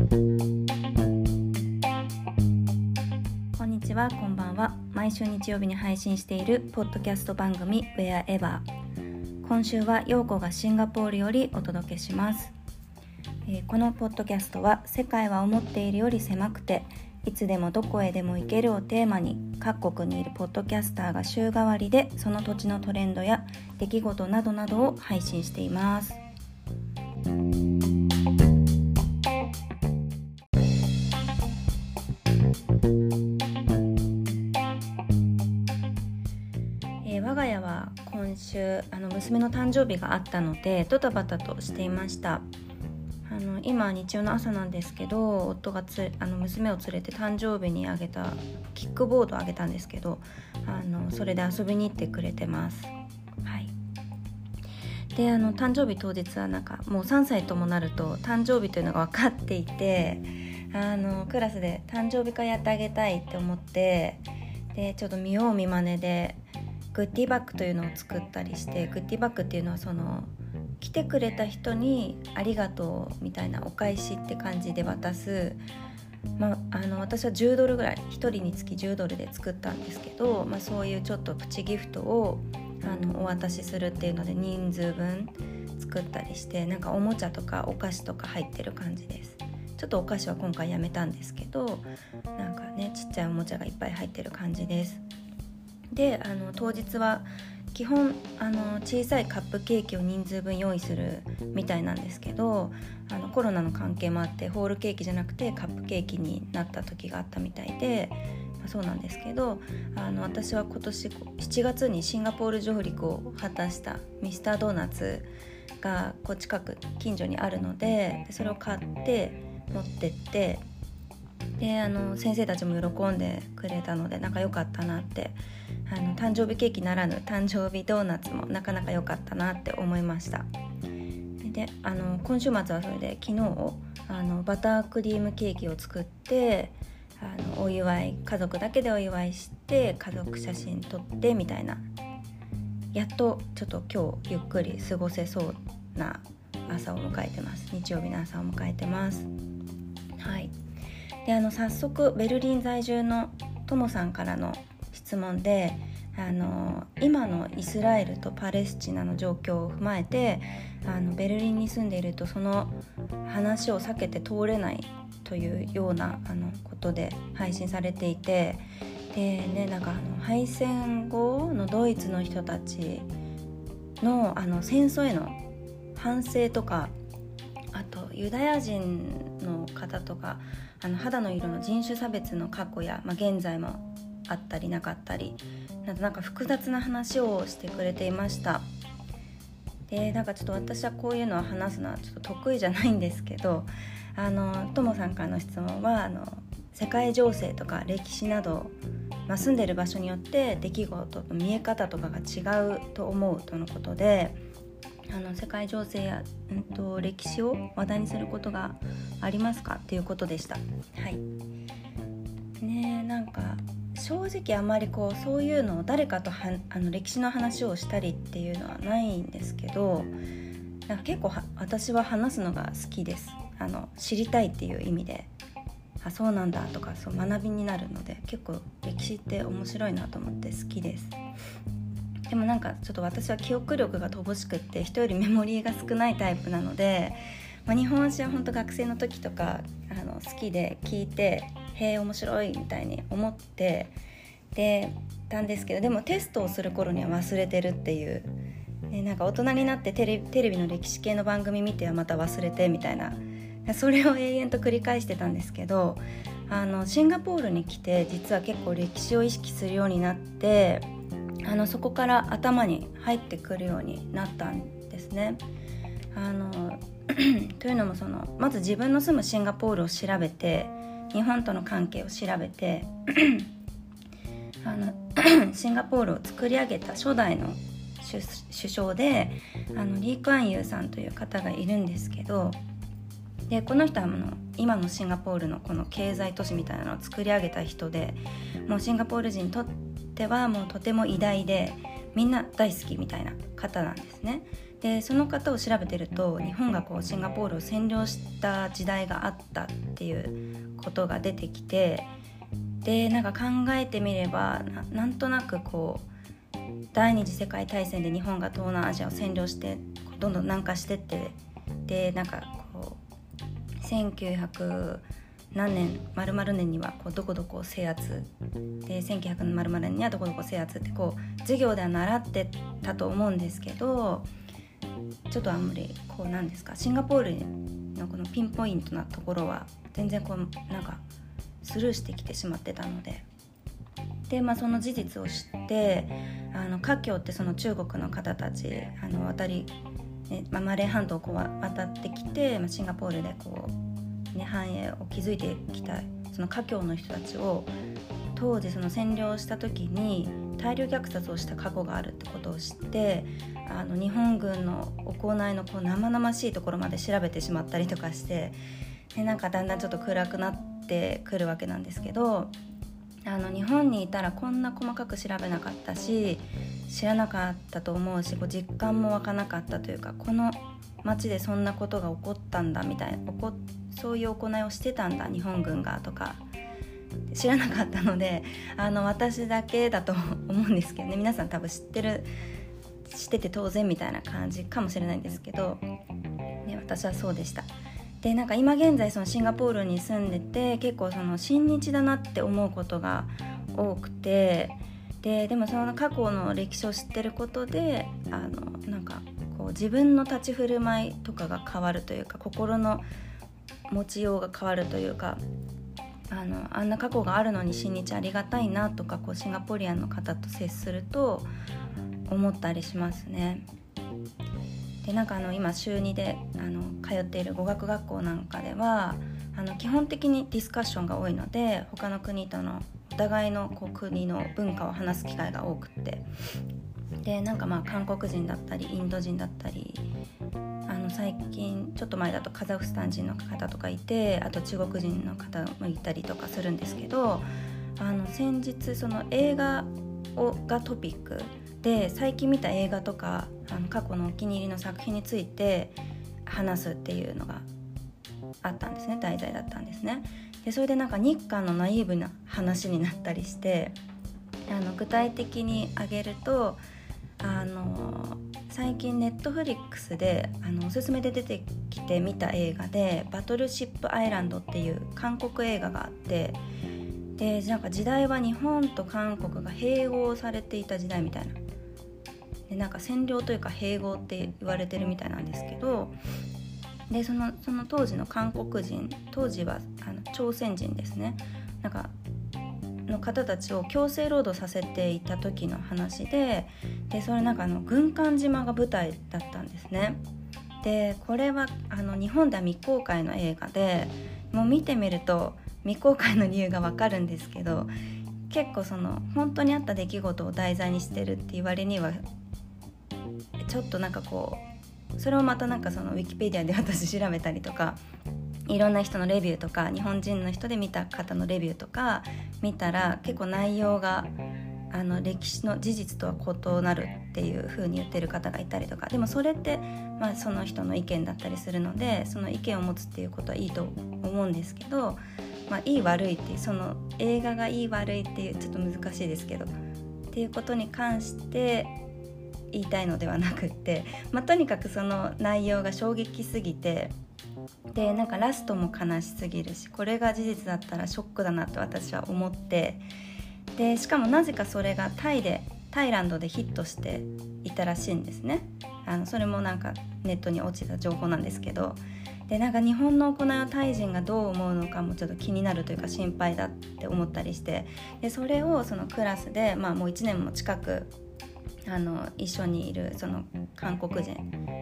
こんにちは、こんばんは。毎週日曜日に配信しているポッドキャスト番組 Wherever、 今週は陽子がシンガポールよりお届けします。このポッドキャストは、世界は思っているより狭くていつでもどこへでも行けるをテーマに、各国にいるポッドキャスターが週替わりでその土地のトレンドや出来事などなどを配信しています。我が家は今週娘の誕生日があったのでドタバタとしていました。今日曜の朝なんですけど、夫が娘を連れて誕生日にあげたキックボードをあげたんですけど、それで遊びに行ってくれてます。はい、で誕生日当日はもう3歳ともなると誕生日というのが分かっていて、クラスで誕生日会やってあげたいって思って、でちょっと見よう見まねでグッディバッグというのを作ったりして、グッディバッグっていうのは来てくれた人にありがとうみたいなお返しって感じで渡す、私は$10ぐらい、1人につき$10で作ったんですけど、そういうちょっとプチギフトをお渡しするっていうので人数分作ったりして、おもちゃとかお菓子とか入ってる感じです。ちょっとお菓子は今回やめたんですけど、ちっちゃいおもちゃがいっぱい入ってる感じです。で当日は基本小さいカップケーキを人数分用意するみたいなんですけど、コロナの関係もあってホールケーキじゃなくてカップケーキになった時があったみたいで、そうなんですけど、私は今年7月にシンガポール上陸を果たしたミスタードーナツが近く近所にあるので、それを買って持ってって、で先生たちも喜んでくれたので良かったなって、誕生日ケーキならぬ誕生日ドーナツも良かったなって思いました。で今週末はそれで昨日バタークリームケーキを作って、お祝い、家族だけでお祝いして家族写真撮ってみたいな、やっとちょっと今日ゆっくり過ごせそうな朝を迎えてます。日曜日の朝を迎えてます。はい。で早速ベルリン在住のともさんからの質問で、今のイスラエルとパレスチナの状況を踏まえて、ベルリンに住んでいるとその話を避けて通れないというようなことで配信されていて、で、敗戦後のドイツの人たちの、戦争への反省とか、あとユダヤ人の方とか肌の色の人種差別の過去や、現在もあったりなかったり、複雑な話をしてくれていました。でちょっと私はこういうのを話すのはちょっと得意じゃないんですけど、ともさんからの質問は世界情勢とか歴史など、住んでる場所によって出来事の見え方とかが違うと思うとのことで、世界情勢や、歴史を話題にすることがありますかっていうことでした。はい。ねえ、正直あまりそういうのを誰かと歴史の話をしたりっていうのはないんですけど、結構私は話すのが好きです。知りたいっていう意味で、あ、そうなんだとか、そう学びになるので、結構歴史って面白いなと思って好きです。でもちょっと私は記憶力が乏しくって人よりメモリーが少ないタイプなので、日本史は本当学生の時とか好きで聞いて、へえ面白いみたいに思ってでたんですけど、でもテストをする頃には忘れてるっていう、ね、大人になってテレビの歴史系の番組見てはまた忘れてみたいな、それを永遠と繰り返してたんですけど、シンガポールに来て実は結構歴史を意識するようになって、そこから頭に入ってくるようになったんですね。というのもまず自分の住むシンガポールを調べて、日本との関係を調べてシンガポールを作り上げた初代の首相でリー・クアンユーさんという方がいるんですけど、でこの人は今のシンガポールのこの経済都市みたいなのを作り上げた人で、もうシンガポール人にとってはもうとても偉大でみんな大好きみたいな方なんですね。でその方を調べてると、日本がシンガポールを占領した時代があったっていうことが出てきて、でなんか考えてみれば なんとなく第二次世界大戦で日本が東南アジアを占領してどんどん南下してって、でなんか1900何年〇〇年にはどこどこ制圧で、1900の〇〇年にはどこどこ制圧って授業では習ってたと思うんですけど、ちょっとあんまりなんですか、シンガポールのこのピンポイントなところは全然なんかスルーしてきてしまってたので、でその事実を知って、華僑ってその中国の方たち渡り、マレー半島を渡ってきて、シンガポールで繁栄を築いてきたその華僑の人たちを当時その占領した時に大量虐殺をした過去があるってことを知って、日本軍の行いの生々しいところまで調べてしまったりとかして、でなんかだんだんちょっと暗くなってくるわけなんですけど、日本にいたらこんな細かく調べなかったし知らなかったと思うし、実感も湧かなかったというか、この街でそんなことが起こったんだみたいな、そういう行いをしてたんだ日本軍がとか知らなかったので、私だけだと思うんですけどね、皆さん多分知ってて当然みたいな感じかもしれないんですけど、ね、私はそうでした。でなんか今現在そのシンガポールに住んでて、結構その親日だなって思うことが多くて、でもその過去の歴史を知ってることでなんか自分の立ち振る舞いとかが変わるというか、心の持ちようが変わるというか、あんな過去があるのに親日ありがたいなとか、シンガポリアンの方と接すると思ったりしますね。でなんか今週2で通っている語学学校なんかでは基本的にディスカッションが多いので、他の国とのお互いの国の文化を話す機会が多くて、でなんか韓国人だったりインド人だったり、最近ちょっと前だとカザフスタン人の方とかいて、あと中国人の方もいたりとかするんですけど、先日その映画がトピックで、最近見た映画とか過去のお気に入りの作品について話すっていうのがあったんですね、題材だったんですね。でそれでなんか日韓のナイーブな話になったりして、具体的に挙げると最近ネットフリックスでおすすめで出てきて見た映画でバトルシップアイランドっていう韓国映画があって、でなんか時代は日本と韓国が併合されていた時代みたいな、でなんか占領というか併合って言われてるみたいなんですけど、でその当時の韓国人、当時は朝鮮人ですね、なんかの方たちを強制労働させていた時の話で、でそれなんか軍艦島が舞台だったんですね。でこれは日本では未公開の映画で、もう見てみると未公開の理由がわかるんですけど、結構その本当にあった出来事を題材にしてるっていう割にはちょっとなんかそれをまたなんかそのウィキペディアで私調べたりとか、いろんな人のレビューとか、日本人の人で見た方のレビューとか見たら、結構内容が歴史の事実とは異なるっていう風に言ってる方がいたりとか、でもそれって、その人の意見だったりするので、その意見を持つっていうことはいいと思うんですけど、いい悪いっていうその映画がいい悪いっていう、ちょっと難しいですけどっていうことに関して言いたいのではなくって、とにかくその内容が衝撃すぎて、でなんかラストも悲しすぎるし、これが事実だったらショックだなと私は思って、でしかもなぜかそれがタイランドでヒットしていたらしいんですね。それもなんかネットに落ちた情報なんですけど、でなんか日本の行いをタイ人がどう思うのかもちょっと気になるというか、心配だって思ったりして、でそれをそのクラスで、もう1年も近く一緒にいるその韓国人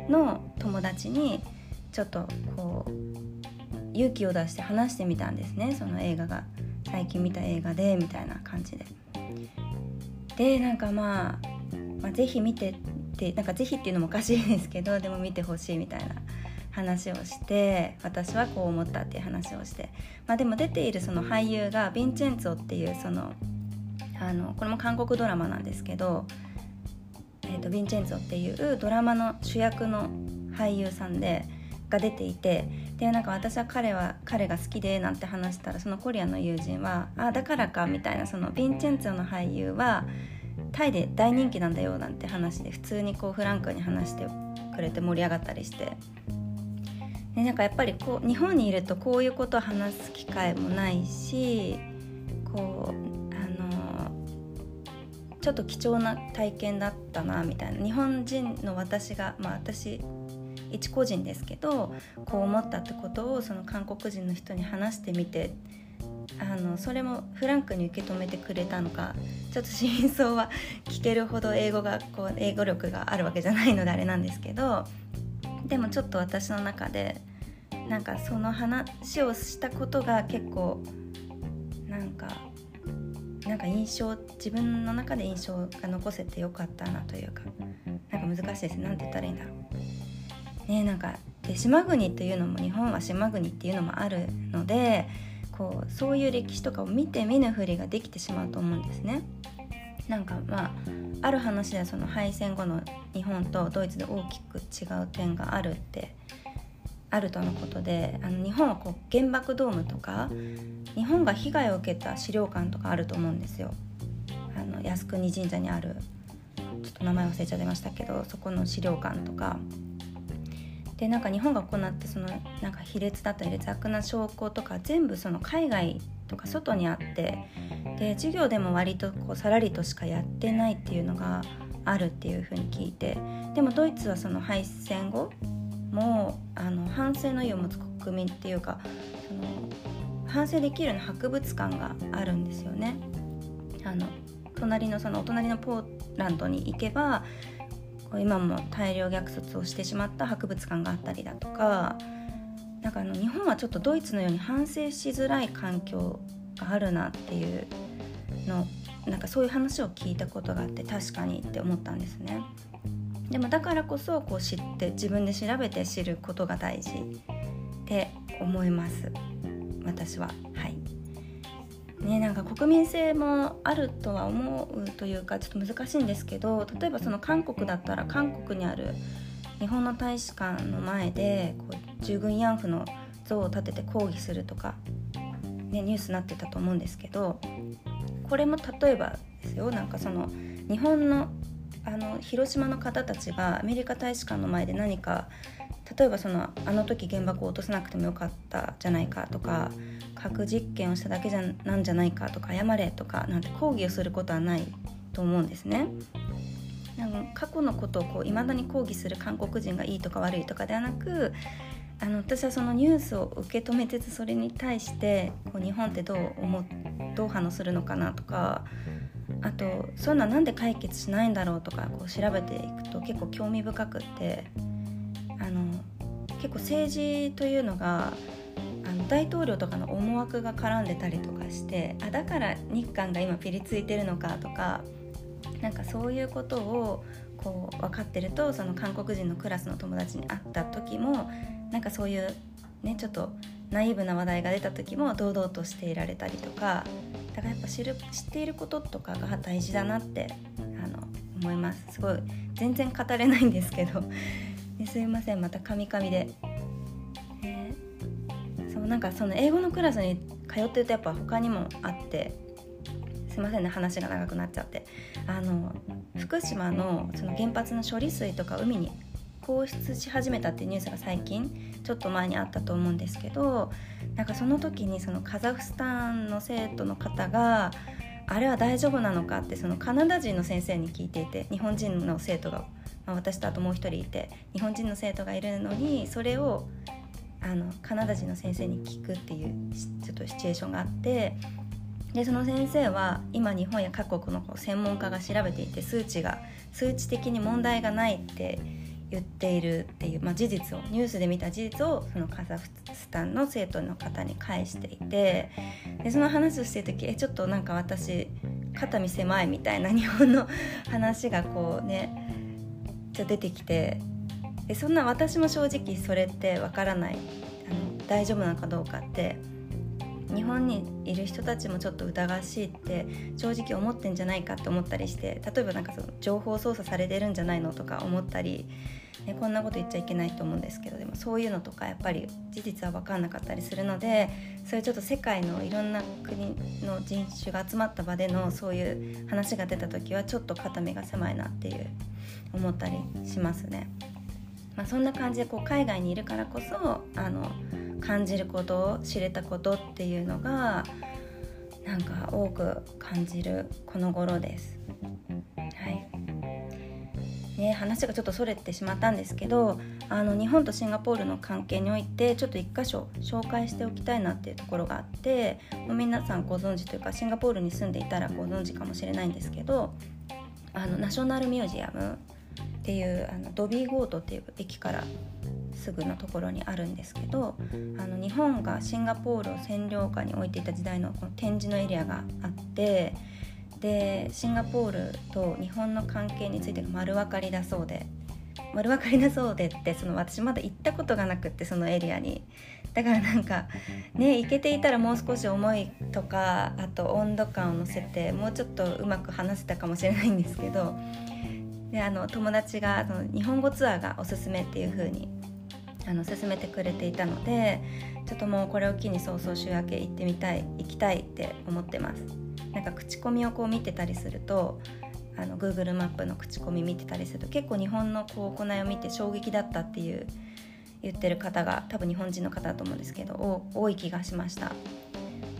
の友達にちょっと勇気を出して話してみたんですね、その映画が最近見た映画でみたいな感じで、でなんかぜひ見てってなんかぜひっていうのもおかしいですけど、でも見てほしいみたいな話をして、私はこう思ったっていう話をして、でも出ているその俳優がヴィンチェンツォっていうそのこれも韓国ドラマなんですけど、ヴィンチェンゾっていうドラマの主役の俳優さんが出ていて、でなんか私は彼が好きでなんて話したら、そのコリアの友人はあだからかみたいな、そのヴィンチェンゾの俳優はタイで大人気なんだよなんて話で普通にこうフランクに話してくれて盛り上がったりして、でなんかやっぱりこう日本にいるとこういうことを話す機会もないし、こうちょっと貴重な体験だったなみたいな、日本人の私が、私一個人ですけどこう思ったってことをその韓国人の人に話してみて、それもフランクに受け止めてくれたのか、ちょっと真相は聞けるほど英語力があるわけじゃないのであれなんですけど、でもちょっと私の中でなんかその話をしたことが結構なんか自分の中で印象が残せてよかったなというか、なんか難しいですね、なんて言ったらいいんだろうね。なんかで島国というのも、日本は島国っていうのもあるので、こうそういう歴史とかを見て見ぬふりができてしまうと思うんですね。なんかある話ではその敗戦後の日本とドイツで大きく違う点があるとのことで、日本はこう原爆ドームとか日本が被害を受けた資料館とかあると思うんですよ。靖国神社にあるちょっと名前忘れちゃいましたけど、そこの資料館とかで、なんか日本が行ってそのなんか卑劣だったり劣悪な証拠とか全部その海外とか外にあって、で授業でも割とこうさらりとしかやってないっていうのがあるっていうふうに聞いて、でもドイツはその敗戦後も反省の意を持つ国民っていうか、その反省できるような博物館があるんですよね。そのお隣のポーランドに行けば今も大量虐殺をしてしまった博物館があったりだとか、なんか日本はちょっとドイツのように反省しづらい環境があるなっていうの、なんかそういう話を聞いたことがあって、確かにって思ったんですね。でもだからこそこう知って自分で調べて知ることが大事って思います、私は。はいね、なんか国民性もあるとは思うというか、ちょっと難しいんですけど、例えばその韓国だったら韓国にある日本の大使館の前でこう従軍慰安婦の像を立てて抗議するとか、ね、ニュースになってたと思うんですけど、これも例えばですよ、なんかその日本の広島の方たちがアメリカ大使館の前で何か、例えばそのあの時原爆を落とさなくてもよかったじゃないかとか、核実験をしただけなんじゃないかとか謝れとかなんて抗議をすることはないと思うんですね。過去のことをいまだに抗議する韓国人がいいとか悪いとかではなく、私はそのニュースを受け止めて、それに対してこう日本ってどう反応するのかなとか、あとそういうのはなんで解決しないんだろうとかこう調べていくと結構興味深くって、結構政治というのが大統領とかの思惑が絡んでたりとかして、だから日韓が今ピリついてるのかとか、なんかそういうことをこう分かってると、その韓国人のクラスの友達に会った時もなんかそういうね、ちょっとナイーブな話題が出た時も堂々としていられたりとか、だからやっぱ知っていることとかが大事だなって思います。すごい全然語れないんですけどすいません、またカミカミで、そうなんかその英語のクラスに通ってるとやっぱ他にもあって、すいませんね、話が長くなっちゃって、福島のその原発の処理水とか海に放出し始めたっていうニュースが最近ちょっと前にあったと思うんですけど、なんかその時にそのカザフスタンの生徒の方があれは大丈夫なのかってそのカナダ人の先生に聞いていて、日本人の生徒が、私とあともう一人いて日本人の生徒がいるのに、それをカナダ人の先生に聞くっていうちょっとシチュエーションがあって、でその先生は今日本や各国の専門家が調べていて数値的に問題がないって言っているっていう、事実をニュースで見た事実をそのカザフスタンの生徒の方に返していて、でその話をしてる時、ちょっとなんか私肩身狭いみたいな日本の話がこうね出てきて、でそんな私も正直それってわからない、大丈夫なのかどうかって日本にいる人たちもちょっと疑わしいって正直思ってんじゃないかって思ったりして、例えばなんかその情報操作されてるんじゃないのとか思ったり、ね、こんなこと言っちゃいけないと思うんですけど、でもそういうのとかやっぱり事実は分かんなかったりするので、そういうちょっと世界のいろんな国の人種が集まった場でのそういう話が出た時はちょっと肩身が狭いなっていう思ったりしますね。まあ、そんな感じでこう海外にいるからこそ感じること知れたことっていうのがなんか多く感じるこの頃です。はいね、話がちょっとそれてしまったんですけど、日本とシンガポールの関係においてちょっと一箇所紹介しておきたいなっていうところがあって、皆さんご存知というかシンガポールに住んでいたらご存知かもしれないんですけど、ナショナルミュージアムっていうドビーゴートっていう駅からすぐのところにあるんですけど、日本がシンガポールを占領下に置いていた時代のこの展示のエリアがあって、でシンガポールと日本の関係について丸分かりだそうでって、その私まだ行ったことがなくって、そのエリアにだからなんかね、行けていたらもう少し思いとかあと温度感を乗せてもうちょっとうまく話せたかもしれないんですけど、で友達が日本語ツアーがおすすめっていう風に勧めてくれていたので、ちょっともうこれを機に早々週明け行きたいって思ってます。なんか口コミをこう見てたりすると、Google マップの口コミ見てたりすると結構日本のこう行いを見て衝撃だったっていう言ってる方が多分日本人の方だと思うんですけど多い気がしました、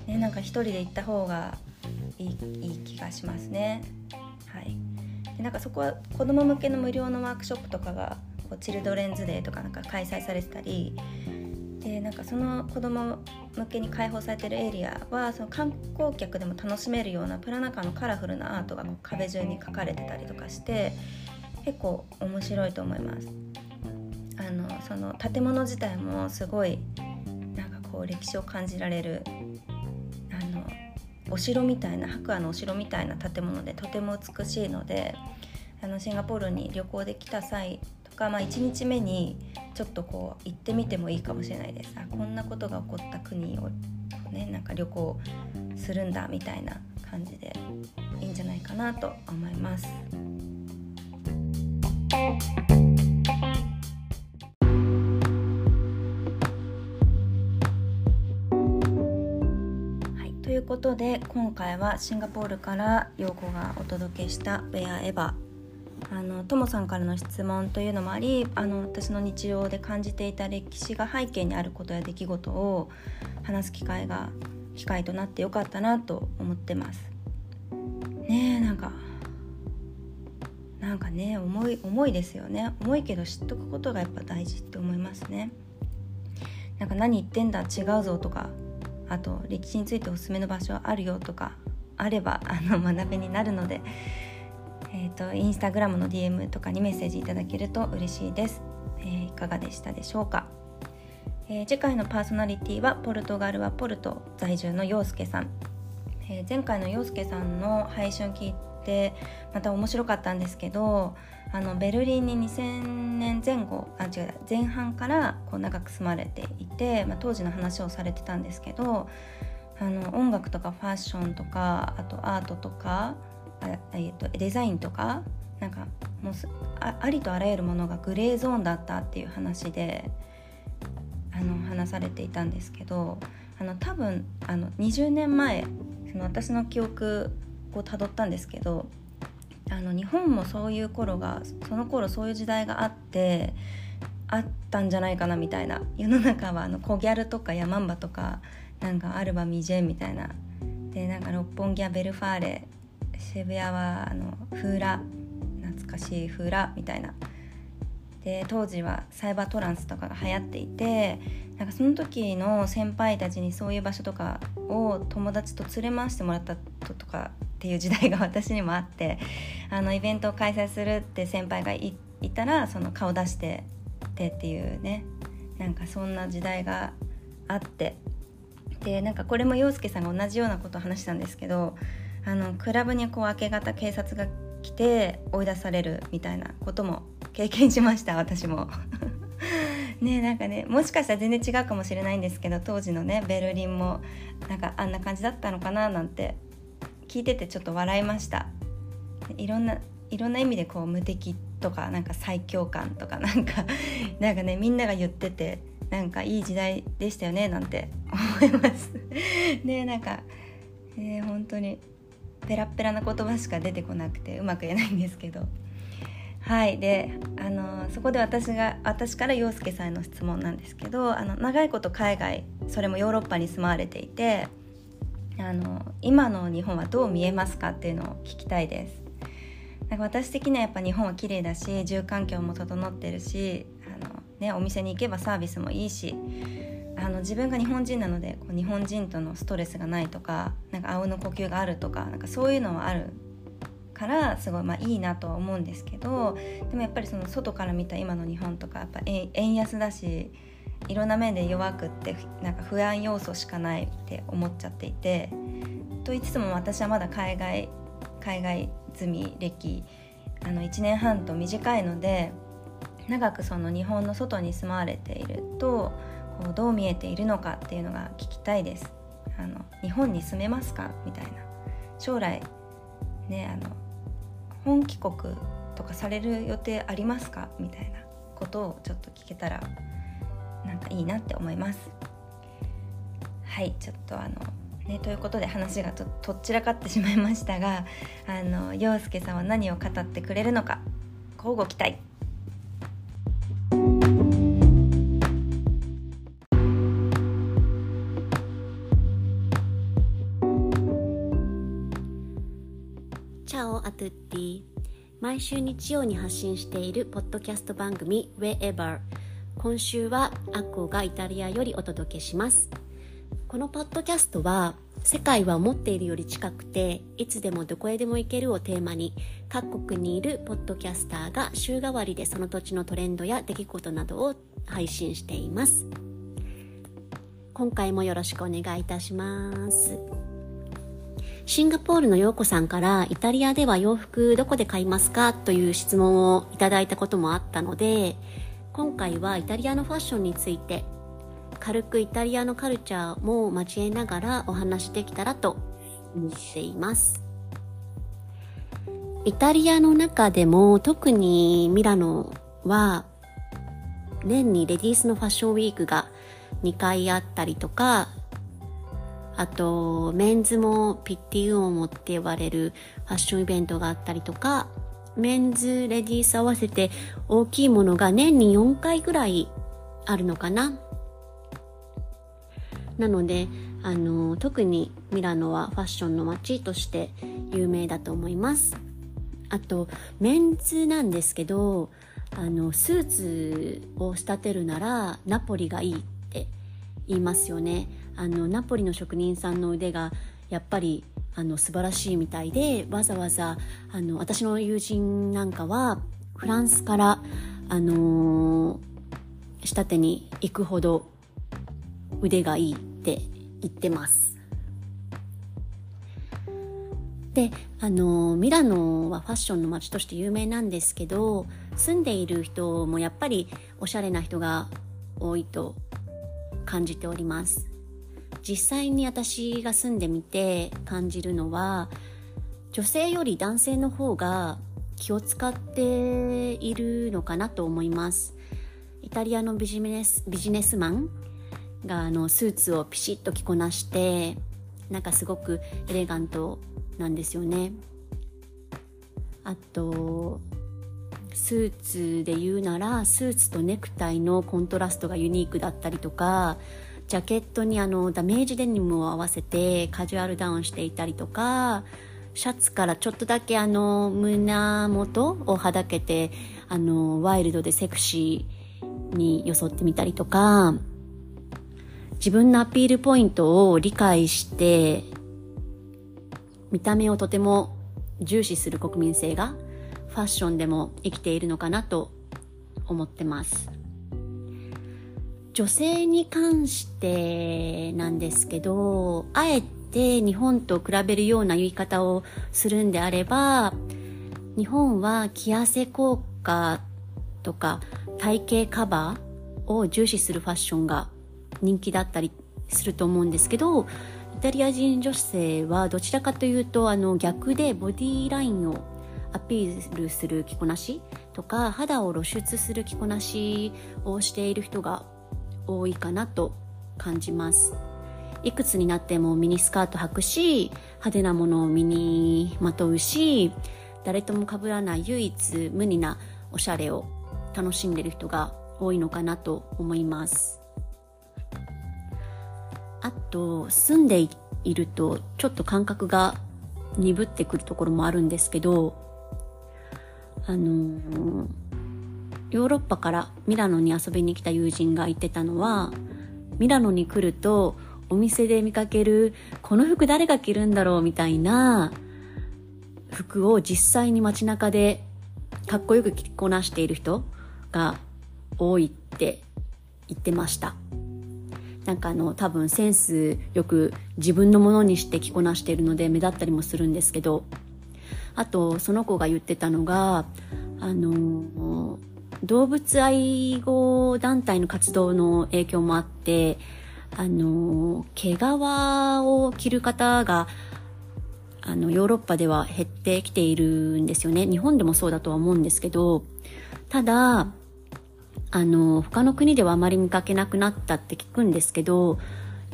ね、なんか一人で行った方がいい気がしますね。はい、でなんかそこは子ども向けの無料のワークショップとかがこうチルドレンズデーとかなんか開催されてたりで、なんかその子ども向けに開放されてるエリアはその観光客でも楽しめるようなプラナカのカラフルなアートがこう壁中に描かれてたりとかして結構面白いと思います。その建物自体もすごいなんかこう歴史を感じられるお城みたいな白亜のお城みたいな建物でとても美しいので、シンガポールに旅行で来た際とか、1日目にちょっとこう行ってみてもいいかもしれないです。こんなことが起こった国を、ね、なんか旅行するんだみたいな感じでいいんじゃないかなと思います。ということで今回はシンガポールから陽子がお届けした Wherever、 トモさんからの質問というのもあり、私の日常で感じていた歴史が背景にあることや出来事を話す機会となってよかったなと思ってますね。えなんかね、重いですよね。重いけど知っとくことがやっぱ大事って思いますね。なんか何言ってんだ違うぞとか、あと歴史についておすすめの場所あるよとかあれば学びになるので、インスタグラムの DM とかにメッセージいただけると嬉しいです、いかがでしたでしょうか。次回のパーソナリティはポルトガルはポルト在住の陽介さん、前回の陽介さんの配信を聞いてまた面白かったんですけど、ベルリンに2000年前半からこう長く住まれていて、当時の話をされてたんですけど、音楽とかファッションとかあとアートとかデザインとかなんかもうありとあらゆるものがグレーゾーンだったっていう話で話されていたんですけど、多分20年前その私の記憶をたどったんですけど、日本もその頃そういう時代があったんじゃないかなみたいな。世の中はコギャルとかヤマンバとかなんかアルバミジェみたいなで、なんか六本木はベルファーレ、渋谷はフーラ、懐かしいフーラみたいなで、当時はサイバートランスとかが流行っていて、なんかその時の先輩たちにそういう場所とかを友達と連れ回してもらったとかっていう時代が私にもあって、イベントを開催するって先輩が いたらその顔出してっていうね、なんかそんな時代があって、でなんかこれも陽介さんが同じようなことを話したんですけど、クラブにこう明け方警察が来て追い出されるみたいなことも経験しました私もね、なんかね、もしかしたら全然違うかもしれないんですけど、当時のねベルリンもなんかあんな感じだったのかななんて聞いててちょっと笑いました。いろんな意味でこう無敵とかなんか最強感とかなんかね、みんなが言っててなんかいい時代でしたよねなんて思いますね。なんか、本当にペラペラな言葉しか出てこなくてうまく言えないんですけど、はい、でそこで私から陽介さんへの質問なんですけど、長いこと海外、それもヨーロッパに住まわれていて、今の日本はどう見えますかっていうのを聞きたいです。なんか私的にはやっぱ日本は綺麗だし、住環境も整ってるし、お店に行けばサービスもいいし、自分が日本人なのでこう日本人とのストレスがないとか、なんかあうんの呼吸があるとか、なんかそういうのはあるからすごいいいなとは思うんですけど、でもやっぱりその外から見た今の日本とか、やっぱ円安だしいろんな面で弱くって、なんか不安要素しかないって思っちゃっていて、と言いつつも私はまだ海外住み歴1年半と短いので、長くその日本の外に住まわれているとこうどう見えているのかっていうのが聞きたいです。日本に住めますかみたいな、将来ね、本帰国とかされる予定ありますかみたいなことをちょっと聞けたらなんかいいなって思います。はい、ちょっとということで話がとっちらかってしまいましたが、陽介さんは何を語ってくれるのか乞うご期待。毎週日曜に発信しているポッドキャスト番組 Wherever、 今週はアッコがイタリアよりお届けします。このポッドキャストは、世界は思っているより近くていつでもどこへでも行けるをテーマに、各国にいるポッドキャスターが週替わりでその土地のトレンドや出来事などを配信しています。今回もよろしくお願いいたします。シンガポールの陽子さんから、イタリアでは洋服どこで買いますかという質問をいただいたこともあったので、今回はイタリアのファッションについて軽くイタリアのカルチャーも交えながらお話できたらと思っています。イタリアの中でも特にミラノは年にレディースのファッションウィークが2回あったりとか、あとメンズもピッティウオモって言われるファッションイベントがあったりとか、メンズレディース合わせて大きいものが年に4回ぐらいあるのかな。なので特にミラノはファッションの街として有名だと思います。あとメンズなんですけど、スーツを仕立てるならナポリがいいって言いますよね。ナポリの職人さんの腕がやっぱり素晴らしいみたいで、わざわざ私の友人なんかはフランスから仕立てに行くほど腕がいいって言ってます。でミラノはファッションの街として有名なんですけど、住んでいる人もやっぱりおしゃれな人が多いと感じております。実際に私が住んでみて感じるのは、女性より男性の方が気を使っているのかなと思います。イタリアのビジネスマンがスーツをピシッと着こなして、なんかすごくエレガントなんですよね。あとスーツで言うなら、スーツとネクタイのコントラストがユニークだったりとか、ジャケットにダメージデニムを合わせてカジュアルダウンしていたりとか、シャツからちょっとだけ胸元をはだけてワイルドでセクシーに装ってみたりとか、自分のアピールポイントを理解して見た目をとても重視する国民性がファッションでも生きているのかなと思ってます。女性に関してなんですけど、あえて日本と比べるような言い方をするんであれば、日本は着痩せ効果とか体型カバーを重視するファッションが人気だったりすると思うんですけど、イタリア人女性はどちらかというと逆で、ボディラインをアピールする着こなしとか肌を露出する着こなしをしている人が多いかなと感じます。いくつになってもミニスカート履くし、派手なものを身にまとうし、誰とも被らない唯一無二なおしゃれを楽しんでる人が多いのかなと思います。あと住んでいるとちょっと感覚が鈍ってくるところもあるんですけど、ヨーロッパからミラノに遊びに来た友人が言ってたのは、ミラノに来るとお店で見かけるこの服誰が着るんだろうみたいな服を実際に街中でかっこよく着こなしている人が多いって言ってました。なんか多分センスよく自分のものにして着こなしているので目立ったりもするんですけど、あとその子が言ってたのが動物愛護団体の活動の影響もあって、毛皮を着る方がヨーロッパでは減ってきているんですよね。日本でもそうだとは思うんですけど、ただ他の国ではあまり見かけなくなったって聞くんですけど、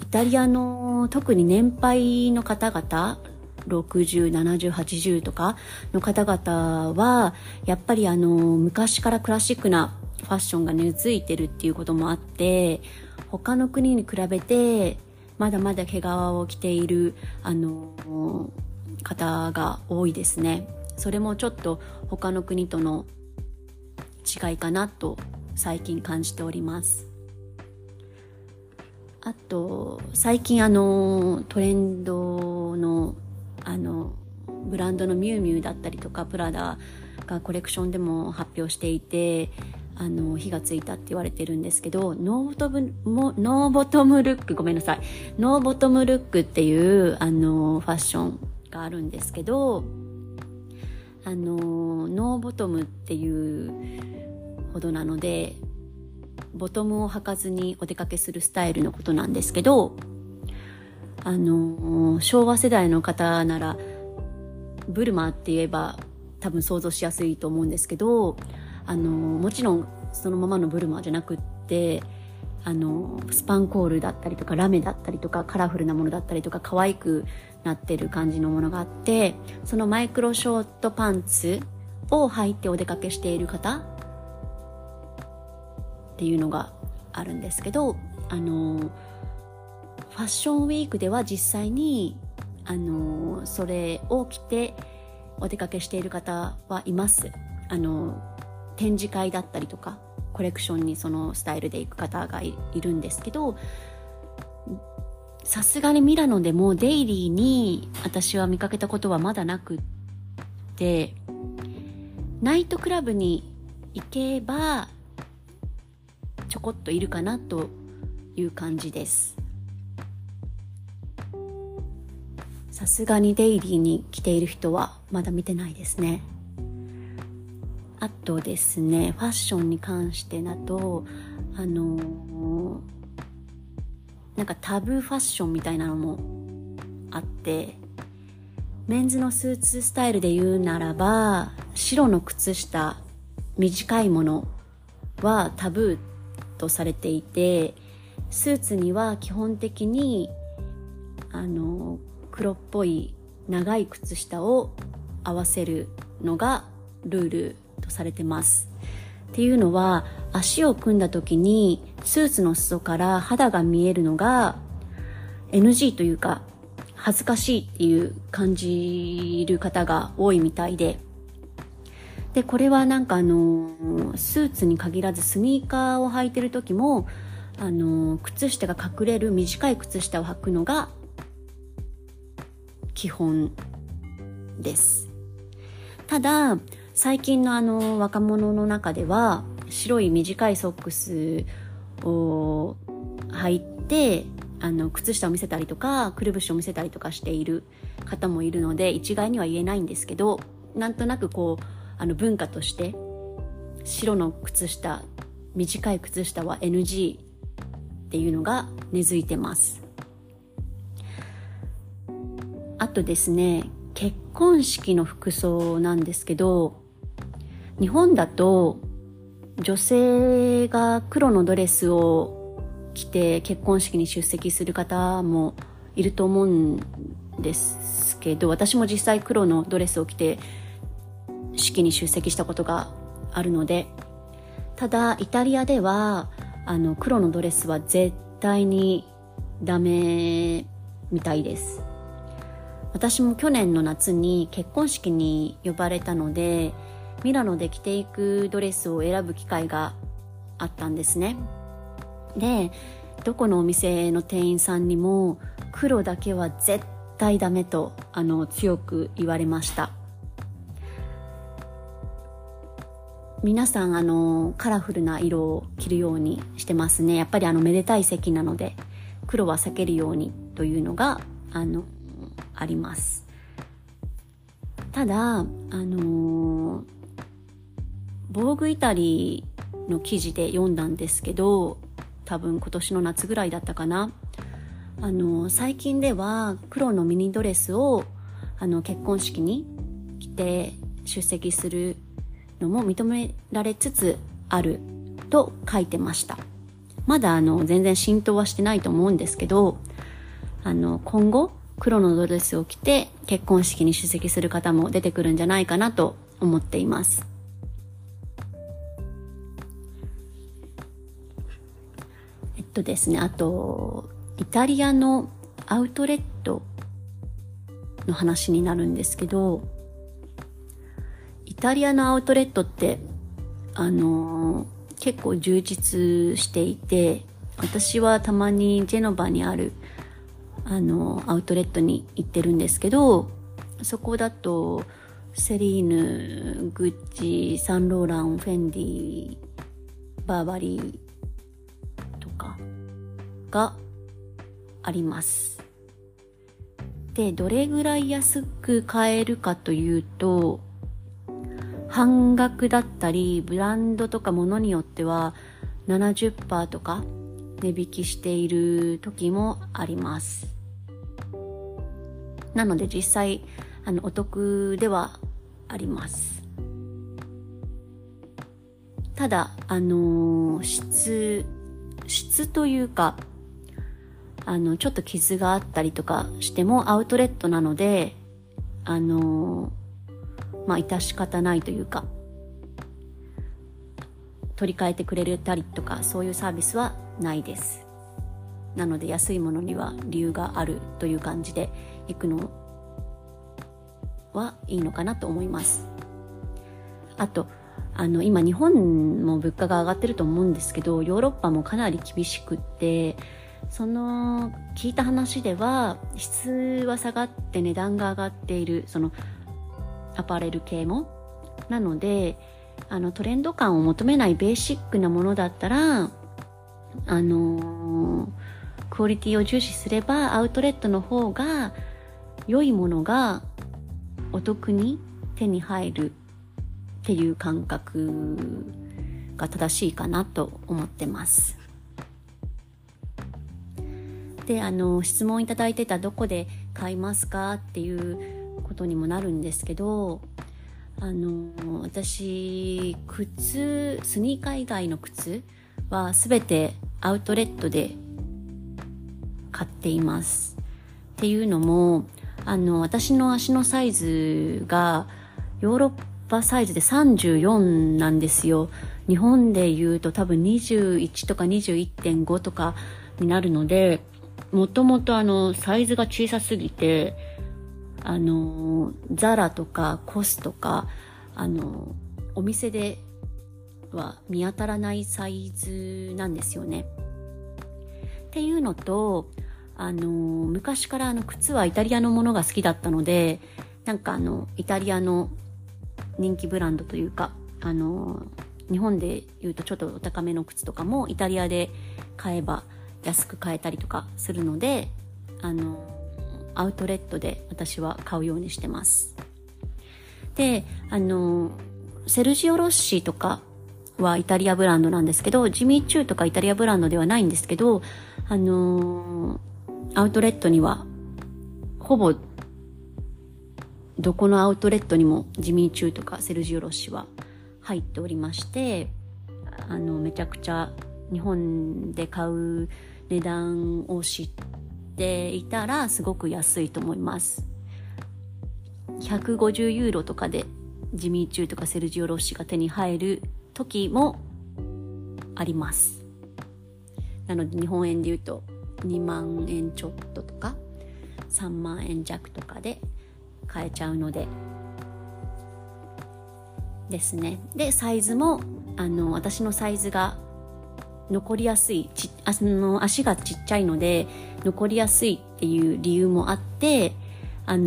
イタリアの特に年配の方々、60、70、80とかの方々はやっぱり昔からクラシックなファッションが根付いてるっていうこともあって、他の国に比べてまだまだ毛皮を着ている方が多いですね。それもちょっと他の国との違いかなと最近感じております。あと最近トレンドのブランドのミュウミュウだったりとかプラダがコレクションでも発表していて、火がついたって言われてるんですけど、ノーボトムルックっていうファッションがあるんですけど、ノーボトムっていうほどなのでボトムを履かずにお出かけするスタイルのことなんですけど、昭和世代の方ならブルマって言えば多分想像しやすいと思うんですけど、もちろんそのままのブルマじゃなくって、スパンコールだったりとかラメだったりとかカラフルなものだったりとか可愛くなってる感じのものがあって、そのマイクロショートパンツを履いてお出かけしている方っていうのがあるんですけど、ファッションウィークでは実際にそれを着てお出かけしている方はいます。展示会だったりとかコレクションにそのスタイルで行く方が いるんですけど、さすがにミラノでもデイリーに私は見かけたことはまだなくって、ナイトクラブに行けばちょこっといるかなという感じです。さすがにデイリーに来ている人はまだ見てないですね。あとですね、ファッションに関してだとなんかタブーファッションみたいなのもあって、メンズのスーツスタイルで言うならば白の靴下短いものはタブーとされていて、スーツには基本的に黒っぽい長い靴下を合わせるのがルールとされてます。っていうのは足を組んだ時にスーツの裾から肌が見えるのが NG というか恥ずかしいっていう感じる方が多いみたいで、でこれはなんかスーツに限らずスニーカーを履いてる時も靴下が隠れる短い靴下を履くのが基本です。ただ最近の若者の中では白い短いソックスを履いて靴下を見せたりとかくるぶしを見せたりとかしている方もいるので、一概には言えないんですけど、なんとなくこう文化として白の靴下短い靴下は NG っていうのが根付いてます。あとですね、結婚式の服装なんですけど、日本だと女性が黒のドレスを着て結婚式に出席する方もいると思うんですけど、私も実際黒のドレスを着て式に出席したことがあるので。ただイタリアでは黒のドレスは絶対にダメみたいです。私も去年の夏に結婚式に呼ばれたので、ミラノで着ていくドレスを選ぶ機会があったんですね。で、どこのお店の店員さんにも黒だけは絶対ダメと強く言われました。皆さんカラフルな色を着るようにしてますね。やっぱりめでたい席なので黒は避けるようにというのがあります。ただ防具イタリーの記事で読んだんですけど、多分今年の夏ぐらいだったかな、最近では黒のミニドレスを結婚式に着て出席するのも認められつつあると書いてました。まだ全然浸透はしてないと思うんですけど、今後黒のドレスを着て結婚式に出席する方も出てくるんじゃないかなと思っています。ですね、あとイタリアのアウトレットの話になるんですけど、イタリアのアウトレットって結構充実していて、私はたまにジェノバにあるアウトレットに行ってるんですけど、そこだとセリーヌ、グッチ、サンローラン、フェンディ、バーバリーがあります。で、どれぐらい安く買えるかというと、半額だったりブランドとかものによっては 70% とか値引きしている時もあります。なので実際お得ではあります。ただ質というかちょっと傷があったりとかしてもアウトレットなので致し方ないというか、取り替えてくれたりとかそういうサービスはないです。なので安いものには理由があるという感じで行くのはいいのかなと思います。あと今日本も物価が上がってると思うんですけど、ヨーロッパもかなり厳しくって、聞いた話では質は下がって値段が上がっている、アパレル系もなのでトレンド感を求めないベーシックなものだったらクオリティを重視すればアウトレットの方が良いものがお得に手に入るっていう感覚が正しいかなと思ってます。で質問いただいてたどこで買いますかっていうことにもなるんですけど、私スニーカー以外の靴は全てアウトレットで買っています。っていうのも私の足のサイズがヨーロッパサイズで34なんですよ。日本でいうと多分21とか 21.5 とかになるので、もともとサイズが小さすぎてザラとかコスとかお店では見当たらないサイズなんですよね。っていうのと昔から靴はイタリアのものが好きだったので、なんかイタリアの人気ブランドというか日本でいうとちょっとお高めの靴とかもイタリアで買えば安く買えたりとかするのでアウトレットで私は買うようにしてます。でセルジオロッシとかはイタリアブランドなんですけど、ジミーチューとかイタリアブランドではないんですけど、アウトレットには、ほぼどこのアウトレットにもジミーチューとかセルジオロッシは入っておりまして、めちゃくちゃ日本で買う値段を知っていたらすごく安いと思います。150ユーロとかでジミーチューとかセルジオロッシが手に入る時もあります。なので日本円で言うと2万円ちょっととか3万円弱とかで買えちゃうのでですね。でサイズも私のサイズが残りやすい、足がちっちゃいので残りやすいっていう理由もあって、アウ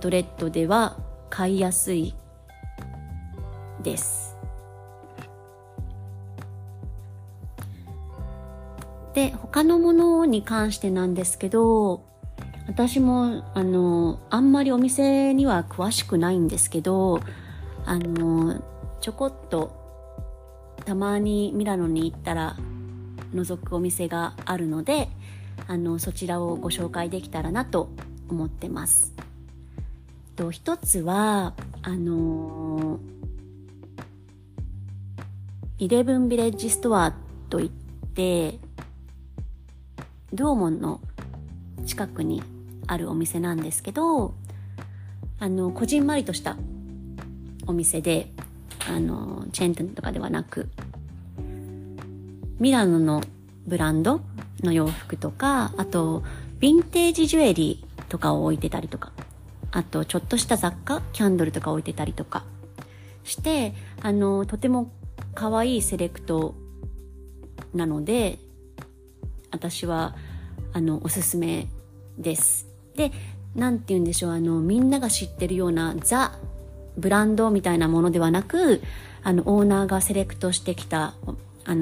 トレットでは買いやすいです。で他のものに関してなんですけど、私もあんまりお店には詳しくないんですけど、ちょこっとたまにミラノに行ったら覗くお店があるので、そちらをご紹介できたらなと思ってます。と一つはイレブンビレッジストアといって、ドーモンの近くにあるお店なんですけど、こじんまりとしたお店で、チェーン店とかではなく、ミラノのブランドの洋服とか、あとヴィンテージジュエリーとかを置いてたりとか、あとちょっとした雑貨、キャンドルとか置いてたりとかして、とても可愛いセレクトなので、私はおすすめです。で、なんて言うんでしょう、みんなが知ってるようなザブランドみたいなものではなく、オーナーがセレクトしてきたア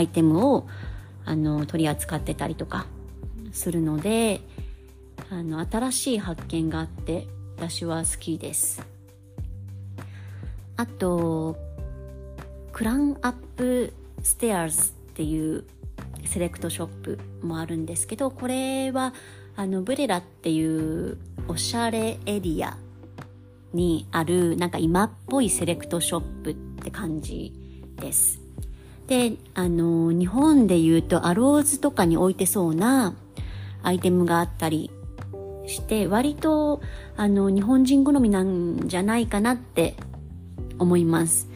イテムを取り扱ってたりとかするので、新しい発見があって私は好きです。あとクランアップステアーズっていうセレクトショップもあるんですけど、これはブレラっていうおしゃれエリアにあるなんか今っぽいセレクトショップって感じです。で日本でいうとアローズとかに置いてそうなアイテムがあったりして、割と日本人好みなんじゃないかなって思います。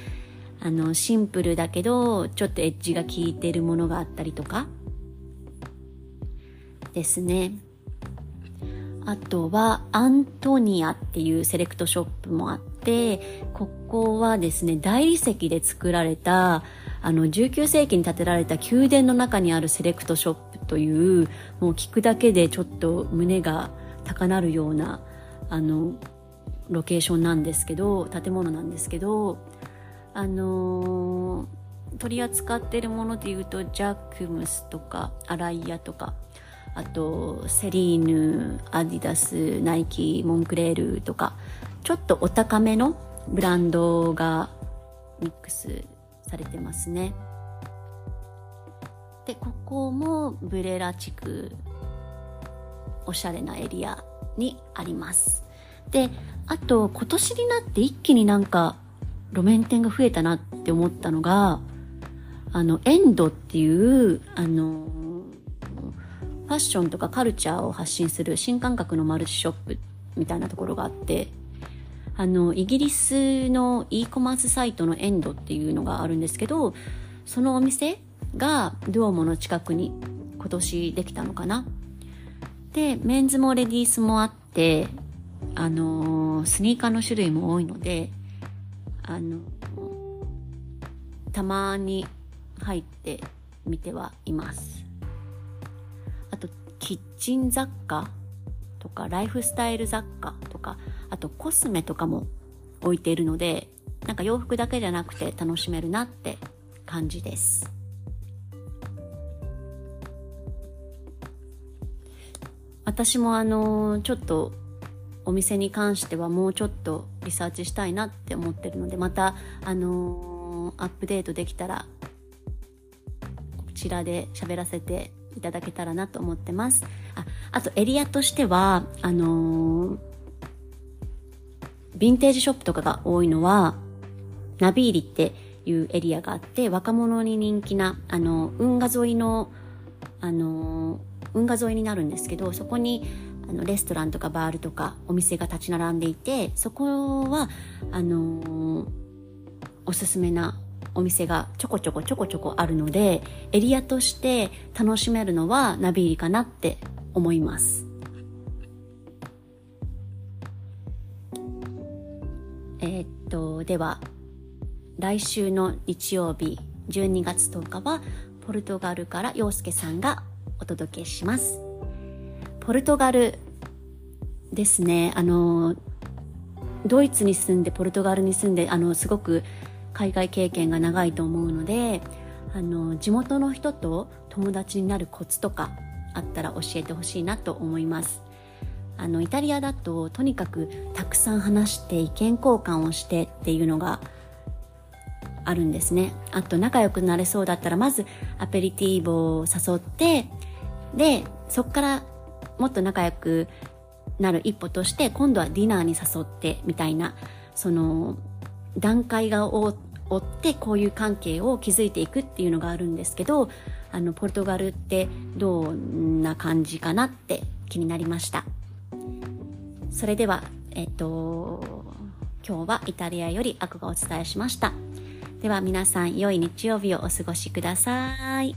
シンプルだけどちょっとエッジが効いてるものがあったりとかですね。あとはアントニアっていうセレクトショップもあって、ここはですね大理石で作られた19世紀に建てられた宮殿の中にあるセレクトショップという、もう聞くだけでちょっと胸が高鳴るようなロケーションなんですけど、建物なんですけど、取り扱っているものでいうとジャクムスとかアライアとか、あとセリーヌ、アディダス、ナイキ、モンクレールとか、ちょっとお高めのブランドがミックスされてますね。でここもブレラ地区、おしゃれなエリアにあります。であと今年になって一気になんか路面店が増えたなって思ったのが、エンドっていうファッションとかカルチャーを発信する新感覚のマルチショップみたいなところがあって、イギリスの e コマースサイトのエンドっていうのがあるんですけど、そのお店がドーモの近くに今年できたのかな。でメンズもレディースもあって、スニーカーの種類も多いので、たまに入ってみてはいます。あとキッチン雑貨とかライフスタイル雑貨とか、あとコスメとかも置いているので、なんか洋服だけじゃなくて楽しめるなって感じです。私もちょっとお店に関してはもうちょっとリサーチしたいなって思ってるので、また、アップデートできたらこちらで喋らせていただけたらなと思ってます。あとエリアとしてはヴィンテージショップとかが多いのはナビーリっていうエリアがあって、若者に人気な運河沿いの運河沿いになるんですけど、そこにレストランとかバールとかお店が立ち並んでいて、そこはおすすめなお店がちょこちょこあるので、エリアとして楽しめるのはナビ入りかなって思います。では来週の日曜日12月10日はポルトガルから陽介さんがお届けします。ポルトガルですね、ドイツに住んでポルトガルに住んで、すごく海外経験が長いと思うので、地元の人と友達になるコツとかあったら教えてほしいなと思います。イタリアだととにかくたくさん話して意見交換をしてっていうのがあるんですね。あと仲良くなれそうだったらまずアペリティーボを誘って、でそっからもっと仲良くなる一歩として今度はディナーに誘ってみたいな、その段階が追ってこういう関係を築いていくっていうのがあるんですけど、ポルトガルってどんな感じかなって気になりました。それでは、今日はイタリアよりアコがお伝えしました。では皆さん良い日曜日をお過ごしください。